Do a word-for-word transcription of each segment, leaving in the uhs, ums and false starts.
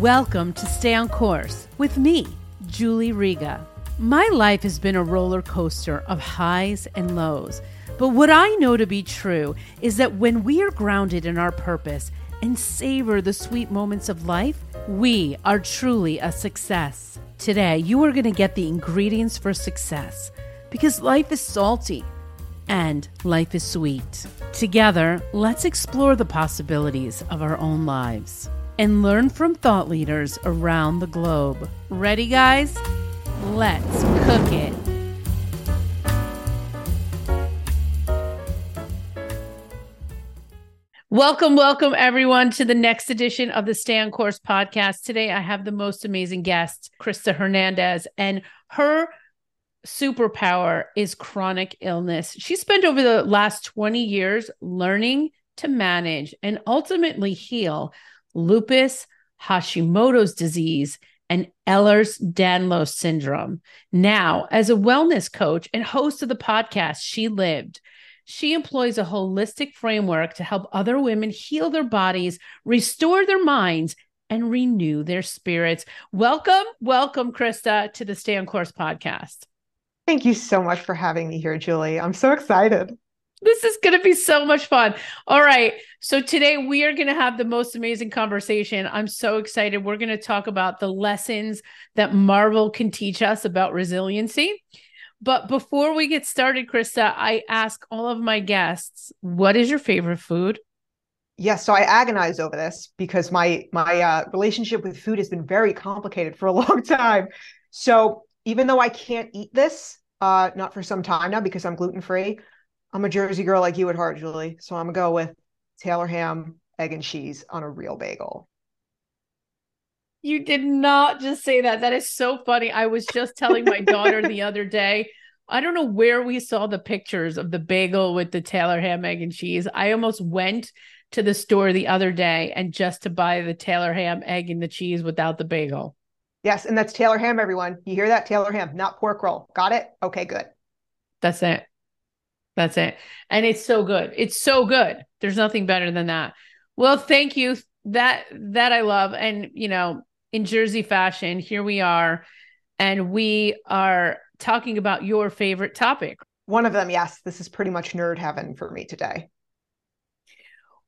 Welcome to Stay On Course with me, Julie Riga. My life has been a roller coaster of highs and lows, but what I know to be true is that when we are grounded in our purpose and savor the sweet moments of life, we are truly a success. Today, you are going to get the ingredients for success because life is salty and life is sweet. Together, let's explore the possibilities of our own lives and learn from thought leaders around the globe. Ready, guys? Let's cook it. Welcome, welcome everyone to the next edition of the Stay On Course podcast. Today, I have the most amazing guest, Krista Hernandez, and her superpower is chronic illness. She spent over the last twenty years learning to manage and ultimately heal lupus, Hashimoto's disease, and Ehlers-Danlos syndrome. Now, as a wellness coach and host of the podcast, She Lived, she employs a holistic framework to help other women heal their bodies, restore their minds, and renew their spirits. Welcome, welcome, Krista, to the Stay On Course podcast. Thank you so much for having me here, Julie. I'm so excited. This is going to be so much fun. All right. So today we are going to have the most amazing conversation. I'm so excited. We're going to talk about the lessons that Marvel can teach us about resiliency. But before we get started, Krista, I ask all of my guests, what is your favorite food? Yes. Yeah, so I agonize over this because my, my uh, relationship with food has been very complicated for a long time. So even though I can't eat this, uh, not for some time now because I'm gluten-free, I'm a Jersey girl like you at heart, Julie. So I'm gonna go with Taylor ham, egg and cheese on a real bagel. You did not just say that. That is so funny. I was just telling my daughter the other day, I don't know where we saw the pictures of the bagel with the Taylor ham, egg and cheese. I almost went to the store the other day and just to buy the Taylor ham, egg and the cheese without the bagel. Yes. And that's Taylor ham, everyone. You hear that? Taylor ham, not pork roll. Got it? Okay, good. That's it. That's it. And it's so good. It's so good. There's nothing better than that. Well, thank you. That, that I love. And, you know, in Jersey fashion, here we are. And we are talking about your favorite topic. One of them. Yes. This is pretty much nerd heaven for me today.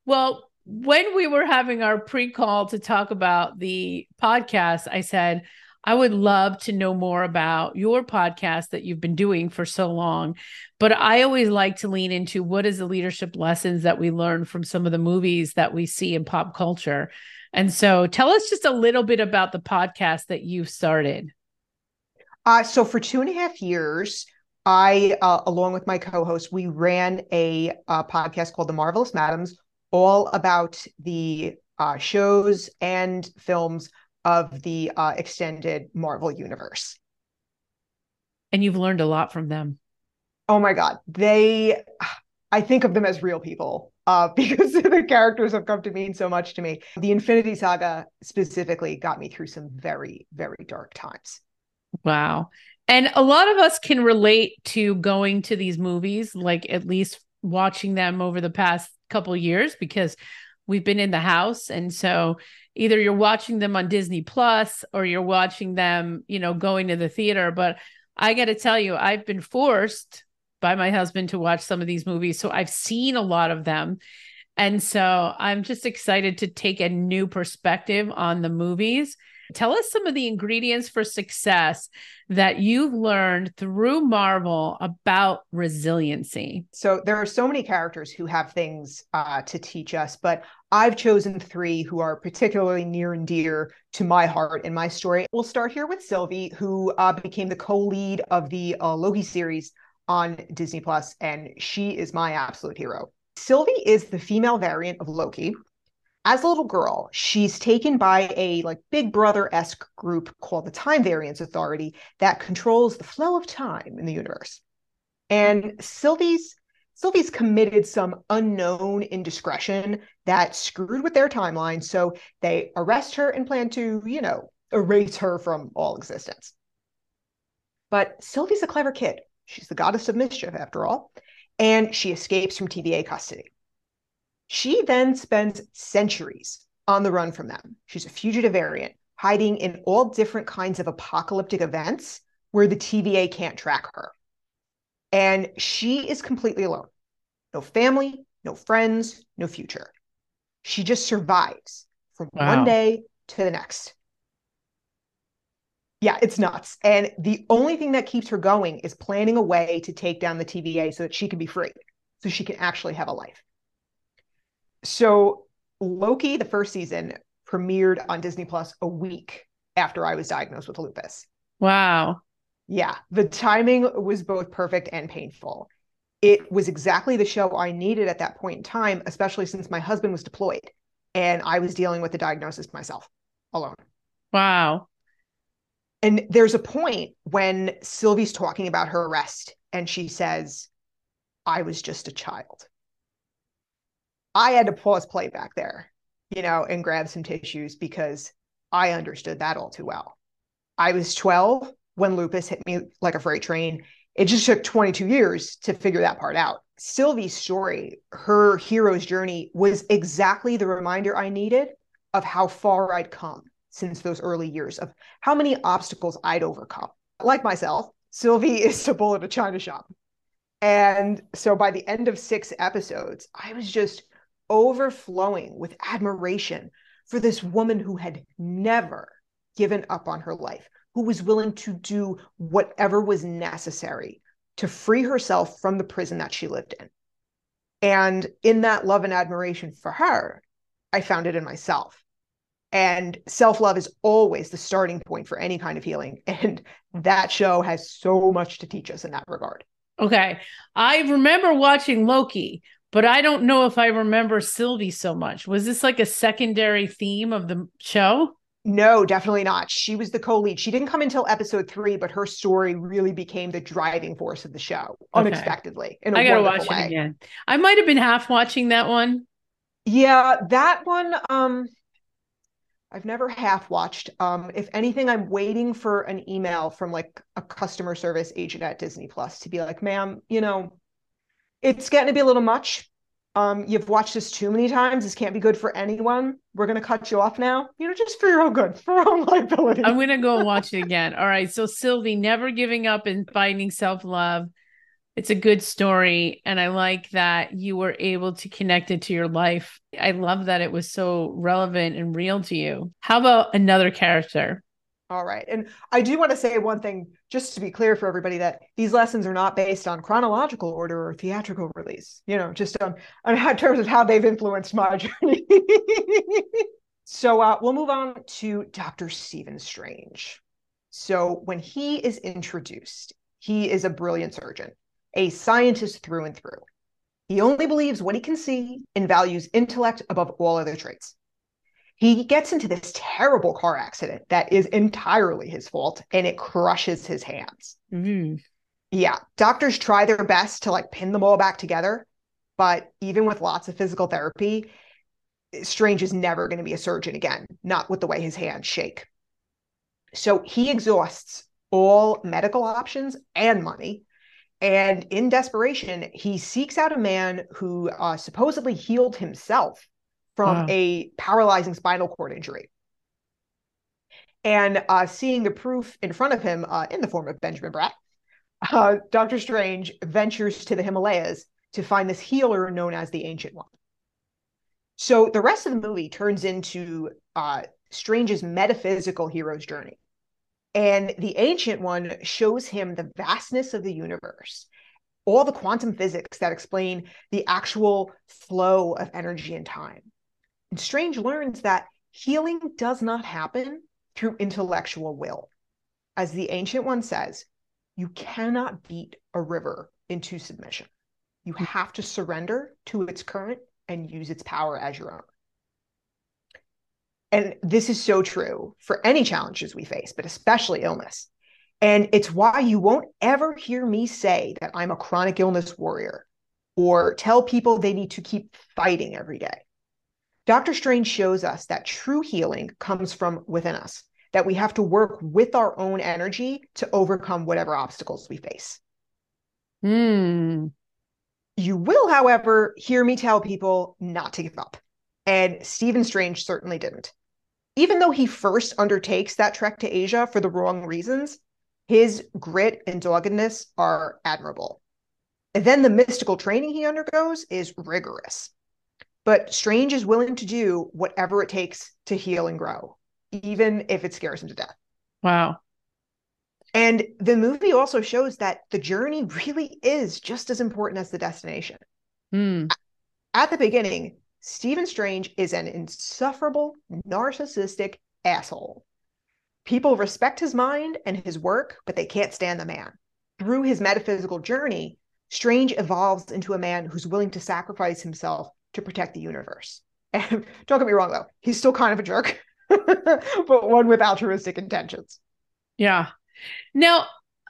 Well, when we were having our pre-call to talk about the podcast, I said, I would love to know more about your podcast that you've been doing for so long, but I always like to lean into what is the leadership lessons that we learn from some of the movies that we see in pop culture. And so tell us just a little bit about the podcast that you've started. Uh, so for two and a half years, I, uh, along with my co-host, we ran a, a podcast called The Marvelous Madams, all about the uh, shows and films of the uh, extended Marvel universe. And you've learned a lot from them. Oh my God. They, I think of them as real people uh, because the characters have come to mean so much to me. The Infinity Saga specifically got me through some very, very dark times. Wow. And a lot of us can relate to going to these movies, like at least watching them over the past couple of years because we've been in the house. And so either you're watching them on Disney Plus or you're watching them, you know, going to the theater. But I got to tell you, I've been forced by my husband to watch some of these movies. So I've seen a lot of them. And so I'm just excited to take a new perspective on the movies. Tell us some of the ingredients for success that you've learned through Marvel about resiliency. So there are so many characters who have things uh, to teach us, but I've chosen three who are particularly near and dear to my heart and my story. We'll start here with Sylvie, who uh, became the co-lead of the uh, Loki series on Disney Plus, and she is my absolute hero. Sylvie is the female variant of Loki. As a little girl, she's taken by a like Big Brother-esque group called the Time Variance Authority that controls the flow of time in the universe. And Sylvie's Sylvie's committed some unknown indiscretion that screwed with their timeline, so they arrest her and plan to, you know, erase her from all existence. But Sylvie's a clever kid. She's the goddess of mischief, after all, and she escapes from T V A custody. She then spends centuries on the run from them. She's a fugitive variant hiding in all different kinds of apocalyptic events where the T V A can't track her. And she is completely alone. No family, no friends, no future. She just survives from wow. one day to the next. Yeah, it's nuts. And the only thing that keeps her going is planning a way to take down the T V A so that she can be free, so she can actually have a life. So Loki, the first season, premiered on Disney Plus a week after I was diagnosed with lupus. Wow. Yeah, the timing was both perfect and painful. It was exactly the show I needed at that point in time, especially since my husband was deployed and I was dealing with the diagnosis myself alone. Wow. And there's a point when Sylvie's talking about her arrest and she says, I was just a child. I had to pause play back there, you know, and grab some tissues because I understood that all too well. I was twelve when lupus hit me like a freight train. It just took twenty-two years to figure that part out. Sylvie's story, her hero's journey, was exactly the reminder I needed of how far I'd come since those early years, of how many obstacles I'd overcome. Like myself, Sylvie is a bull at a china shop. And so by the end of six episodes, I was just overflowing with admiration for this woman who had never given up on her life, who was willing to do whatever was necessary to free herself from the prison that she lived in. And in that love and admiration for her, I found it in myself. And self-love is always the starting point for any kind of healing. And that show has so much to teach us in that regard. Okay. I remember watching Loki, but I don't know if I remember Sylvie so much. Was this like a secondary theme of the show? No, definitely not. She was the co-lead. She didn't come until episode three, but her story really became the driving force of the show unexpectedly. Okay. I gotta watch it again. I might have been half watching that one. Yeah, that one. Um, I've never half watched. Um, if anything, I'm waiting for an email from like a customer service agent at Disney Plus to be like, ma'am, you know, it's getting to be a little much. Um, you've watched this too many times. This can't be good for anyone. We're going to cut you off now, you know, just for your own good, for your own liability. I'm going to go watch it again. All right. So Sylvie, never giving up and finding self-love. It's a good story. And I like that you were able to connect it to your life. I love that it was so relevant and real to you. How about another character? All right. And I do want to say one thing, just to be clear for everybody, that these lessons are not based on chronological order or theatrical release, you know, just on, on how, in terms of how they've influenced my journey. So uh, we'll move on to Doctor Stephen Strange. So when he is introduced, he is a brilliant surgeon, a scientist through and through. He only believes what he can see and values intellect above all other traits. He gets into this terrible car accident that is entirely his fault, and it crushes his hands. Mm-hmm. Yeah. Doctors try their best to like pin them all back together, but even with lots of physical therapy, Strange is never going to be a surgeon again, not with the way his hands shake. So he exhausts all medical options and money. And in desperation, he seeks out a man who uh, supposedly healed himself from wow. a paralyzing spinal cord injury. And uh, seeing the proof in front of him uh, in the form of Benjamin Bratt, uh, Doctor Strange ventures to the Himalayas to find this healer known as the Ancient One. So the rest of the movie turns into uh, Strange's metaphysical hero's journey. And the Ancient One shows him the vastness of the universe, all the quantum physics that explain the actual flow of energy and time. And Strange learns that healing does not happen through intellectual will. As the Ancient One says, you cannot beat a river into submission. You have to surrender to its current and use its power as your own. And this is so true for any challenges we face, but especially illness. And it's why you won't ever hear me say that I'm a chronic illness warrior or tell people they need to keep fighting every day. Doctor Strange shows us that true healing comes from within us, that we have to work with our own energy to overcome whatever obstacles we face. Mm. You will, however, hear me tell people not to give up. And Stephen Strange certainly didn't. even though he first undertakes that trek to Asia for the wrong reasons, his grit and doggedness are admirable. And then the mystical training he undergoes is rigorous. But Strange is willing to do whatever it takes to heal and grow, even if it scares him to death. Wow. And the movie also shows that the journey really is just as important as the destination. Mm. At the beginning, Stephen Strange is an insufferable, narcissistic asshole. People respect his mind and his work, but they can't stand the man. Through his metaphysical journey, Strange evolves into a man who's willing to sacrifice himself to protect the universe. And don't get me wrong, though, he's still kind of a jerk, but one with altruistic intentions. Yeah. Now,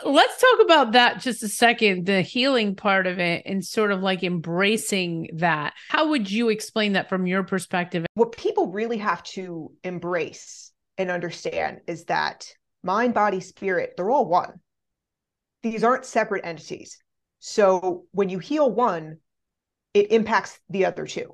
let's talk about that just a second, the healing part of it and sort of like embracing that. How would you explain that from your perspective? What people really have to embrace and understand is that mind, body, spirit, they're all one. These aren't separate entities. So when you heal one, it impacts the other two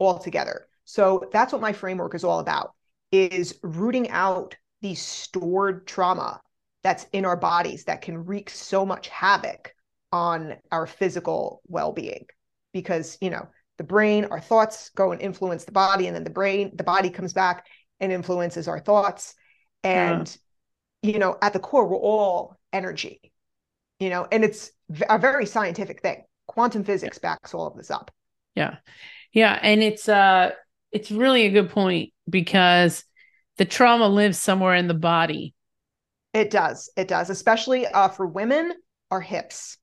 altogether. So that's what my framework is all about, is rooting out the stored trauma that's in our bodies that can wreak so much havoc on our physical well-being. Because, you know, the brain, our thoughts go and influence the body, and then the brain, the body comes back and influences our thoughts. And, yeah. you know, at the core, we're all energy, you know, and it's a very scientific thing. Quantum physics backs all of this up. Yeah. Yeah. And it's, uh, it's really a good point, because the trauma lives somewhere in the body. It does. It does. Especially uh, for women, our hips.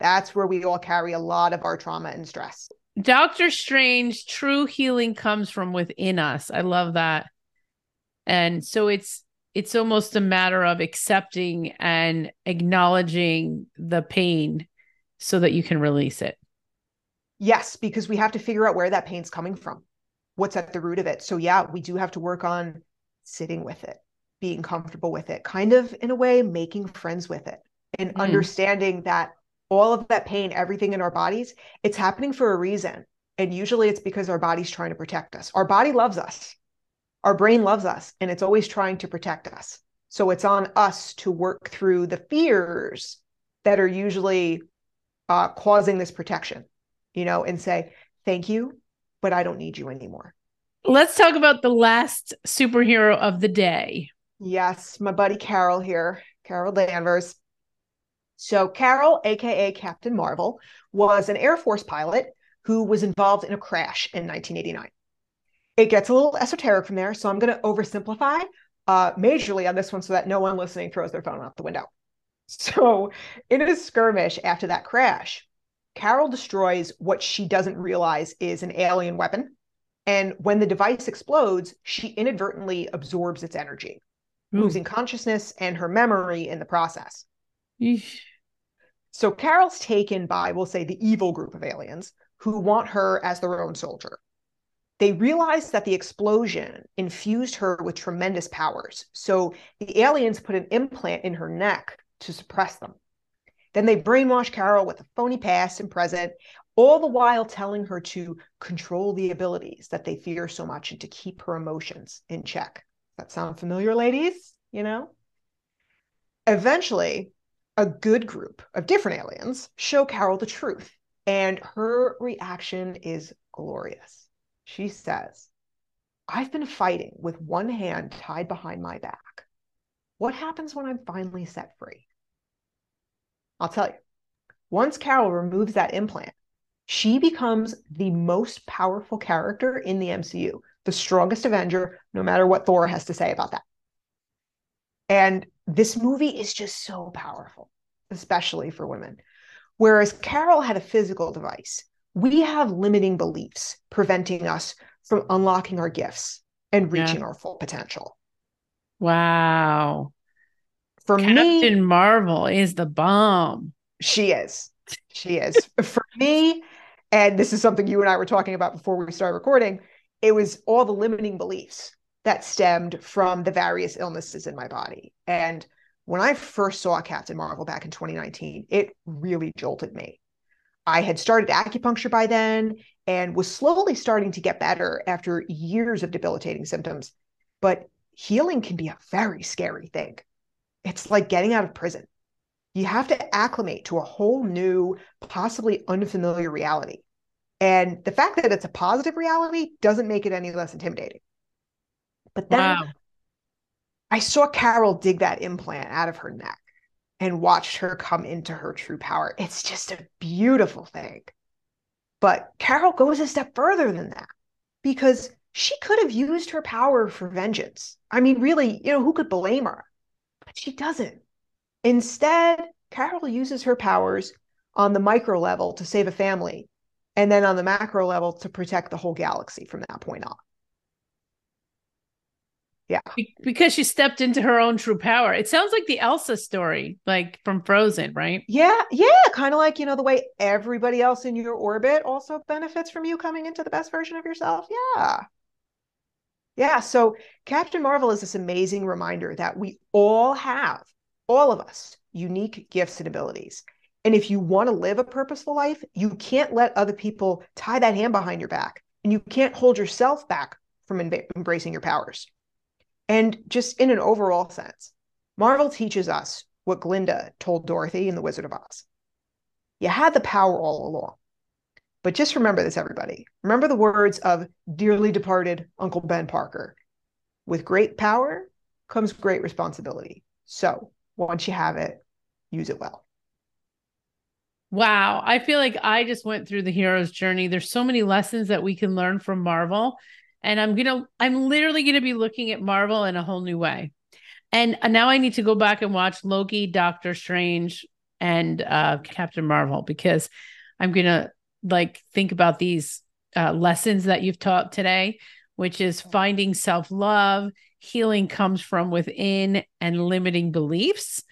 That's where we all carry a lot of our trauma and stress. Doctor Strange, true healing comes from within us. I love that. And so it's, it's almost a matter of accepting and acknowledging the pain so that you can release it. Yes, because we have to figure out where that pain's coming from. What's at the root of it? So yeah, we do have to work on sitting with it, being comfortable with it, kind of in a way, making friends with it and mm. understanding that all of that pain, everything in our bodies, it's happening for a reason. And usually it's because our body's trying to protect us. Our body loves us. Our brain loves us, and it's always trying to protect us. So it's on us to work through the fears that are usually uh, causing this protection, you know, and say, thank you, but I don't need you anymore. Let's talk about the last superhero of the day. Yes, my buddy Carol here, Carol Danvers. So Carol, aka Captain Marvel, was an Air Force pilot who was involved in a crash in nineteen eighty-nine. It gets a little esoteric from there, so I'm going to oversimplify uh, majorly on this one so that no one listening throws their phone out the window. So in a skirmish after that crash, Carol destroys what she doesn't realize is an alien weapon. And when the device explodes, she inadvertently absorbs its energy, losing consciousness and her memory in the process. Eesh. So Carol's taken by, we'll say, the evil group of aliens who want her as their own soldier. They realize that the explosion infused her with tremendous powers. So the aliens put an implant in her neck to suppress them. Then they brainwash Carol with a phony past and present, all the while telling her to control the abilities that they fear so much and to keep her emotions in check. That sound familiar, ladies? You know? Eventually, a good group of different aliens show Carol the truth, and her reaction is glorious. She says, "I've been fighting with one hand tied behind my back. What happens when I'm finally set free?" I'll tell you. Once Carol removes that implant, she becomes the most powerful character in the M C U. The strongest Avenger, no matter what Thor has to say about that. And this movie is just so powerful, especially for women. Whereas Carol had a physical device, we have limiting beliefs preventing us from unlocking our gifts and reaching yeah. our full potential. Wow. For Captain me, Captain Marvel is the bomb. She is. She is. For me, and this is something you and I were talking about before we started recording, it was all the limiting beliefs that stemmed from the various illnesses in my body. And when I first saw Captain Marvel back in twenty nineteen, it really jolted me. I had started acupuncture by then and was slowly starting to get better after years of debilitating symptoms. But healing can be a very scary thing. It's like getting out of prison. You have to acclimate to a whole new, possibly unfamiliar reality. And the fact that it's a positive reality doesn't make it any less intimidating. But then wow. I saw Carol dig that implant out of her neck and watched her come into her true power. It's just a beautiful thing. But Carol goes a step further than that, because she could have used her power for vengeance. I mean, really, you know, who could blame her? But she doesn't. Instead, Carol uses her powers on the micro level to save a family, and then on the macro level to protect the whole galaxy from that point on. Yeah. Because she stepped into her own true power. It sounds like the Elsa story, like from Frozen, right? Yeah. Yeah. Kind of like, you know, the way everybody else in your orbit also benefits from you coming into the best version of yourself. Yeah. Yeah. So Captain Marvel is this amazing reminder that we all have, all of us, unique gifts and abilities. And if you want to live a purposeful life, you can't let other people tie that hand behind your back, and you can't hold yourself back from em- embracing your powers. And just in an overall sense, Marvel teaches us what Glinda told Dorothy in The Wizard of Oz. You had the power all along. But just remember this, everybody. Remember the words of dearly departed Uncle Ben Parker. With great power comes great responsibility. So once you have it, use it well. Wow. I feel like I just went through the hero's journey. There's so many lessons that we can learn from Marvel. And I'm going to, I'm literally going to be looking at Marvel in a whole new way. And now I need to go back and watch Loki, Doctor Strange, and uh, Captain Marvel, because I'm going to like think about these uh, lessons that you've taught today, which is finding self-love, healing comes from within, and limiting beliefs.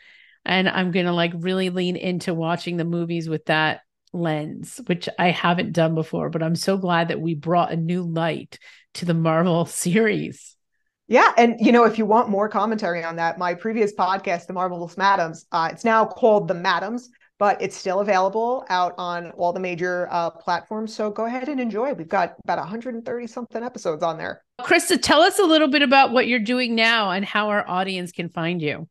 And I'm going to like really lean into watching the movies with that lens, which I haven't done before, but I'm so glad that we brought a new light to the Marvel series. Yeah. And, you know, if you want more commentary on that, my previous podcast, The Marvelous Madams, uh, it's now called The Madams, but it's still available out on all the major uh, platforms. So go ahead and enjoy. We've got about one hundred thirty something episodes on there. Krista, tell us a little bit about what you're doing now and how our audience can find you.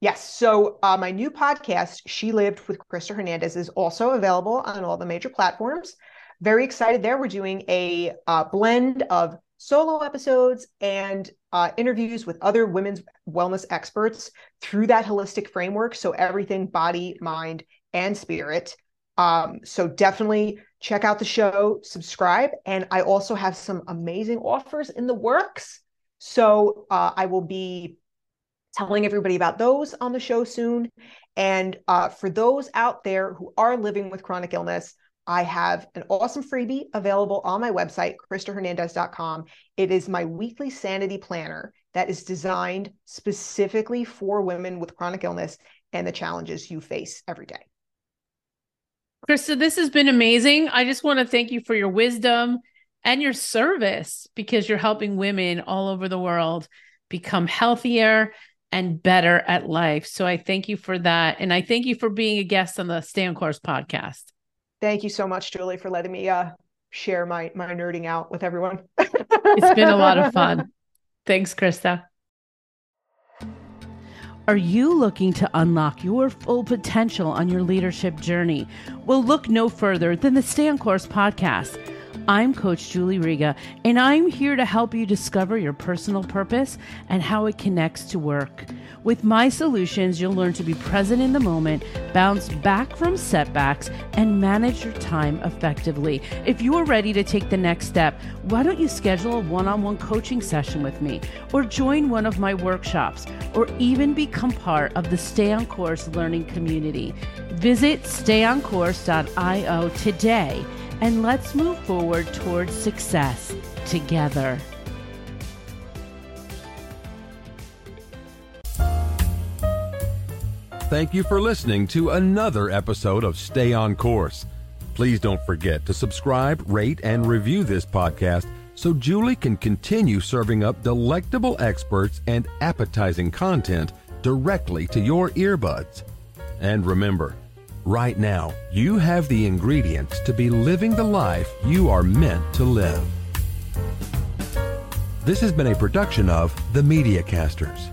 Yes. So uh, my new podcast, She Lived with Krista Hernandez, is also available on all the major platforms. Very excited there. We're doing a uh, blend of solo episodes and uh, interviews with other women's wellness experts through that holistic framework. So everything body, mind, and spirit. Um, so definitely check out the show, subscribe. And I also have some amazing offers in the works. So uh, I will be telling everybody about those on the show soon. And uh, for those out there who are living with chronic illness, I have an awesome freebie available on my website, Krista Hernandez dot com. It is my weekly sanity planner that is designed specifically for women with chronic illness and the challenges you face every day. Krista, this has been amazing. I just want to thank you for your wisdom and your service, because you're helping women all over the world become healthier and better at life. So I thank you for that. And I thank you for being a guest on the Stay On Course podcast. Thank you so much, Julie, for letting me uh, share my, my nerding out with everyone. It's been a lot of fun. Thanks, Krista. Are you looking to unlock your full potential on your leadership journey? Well, look no further than the Stay On Course podcast. I'm Coach Julie Riga, and I'm here to help you discover your personal purpose and how it connects to work. With my solutions, you'll learn to be present in the moment, bounce back from setbacks, and manage your time effectively. If you're ready to take the next step, why don't you schedule a one-on-one coaching session with me, or join one of my workshops, or even become part of the Stay On Course learning community? Visit stay on course dot i o today. And let's move forward towards success together. Thank you for listening to another episode of Stay On Course. Please don't forget to subscribe, rate, and review this podcast so Julie can continue serving up delectable experts and appetizing content directly to your earbuds. And remember, right now, you have the ingredients to be living the life you are meant to live. This has been a production of The Media Casters.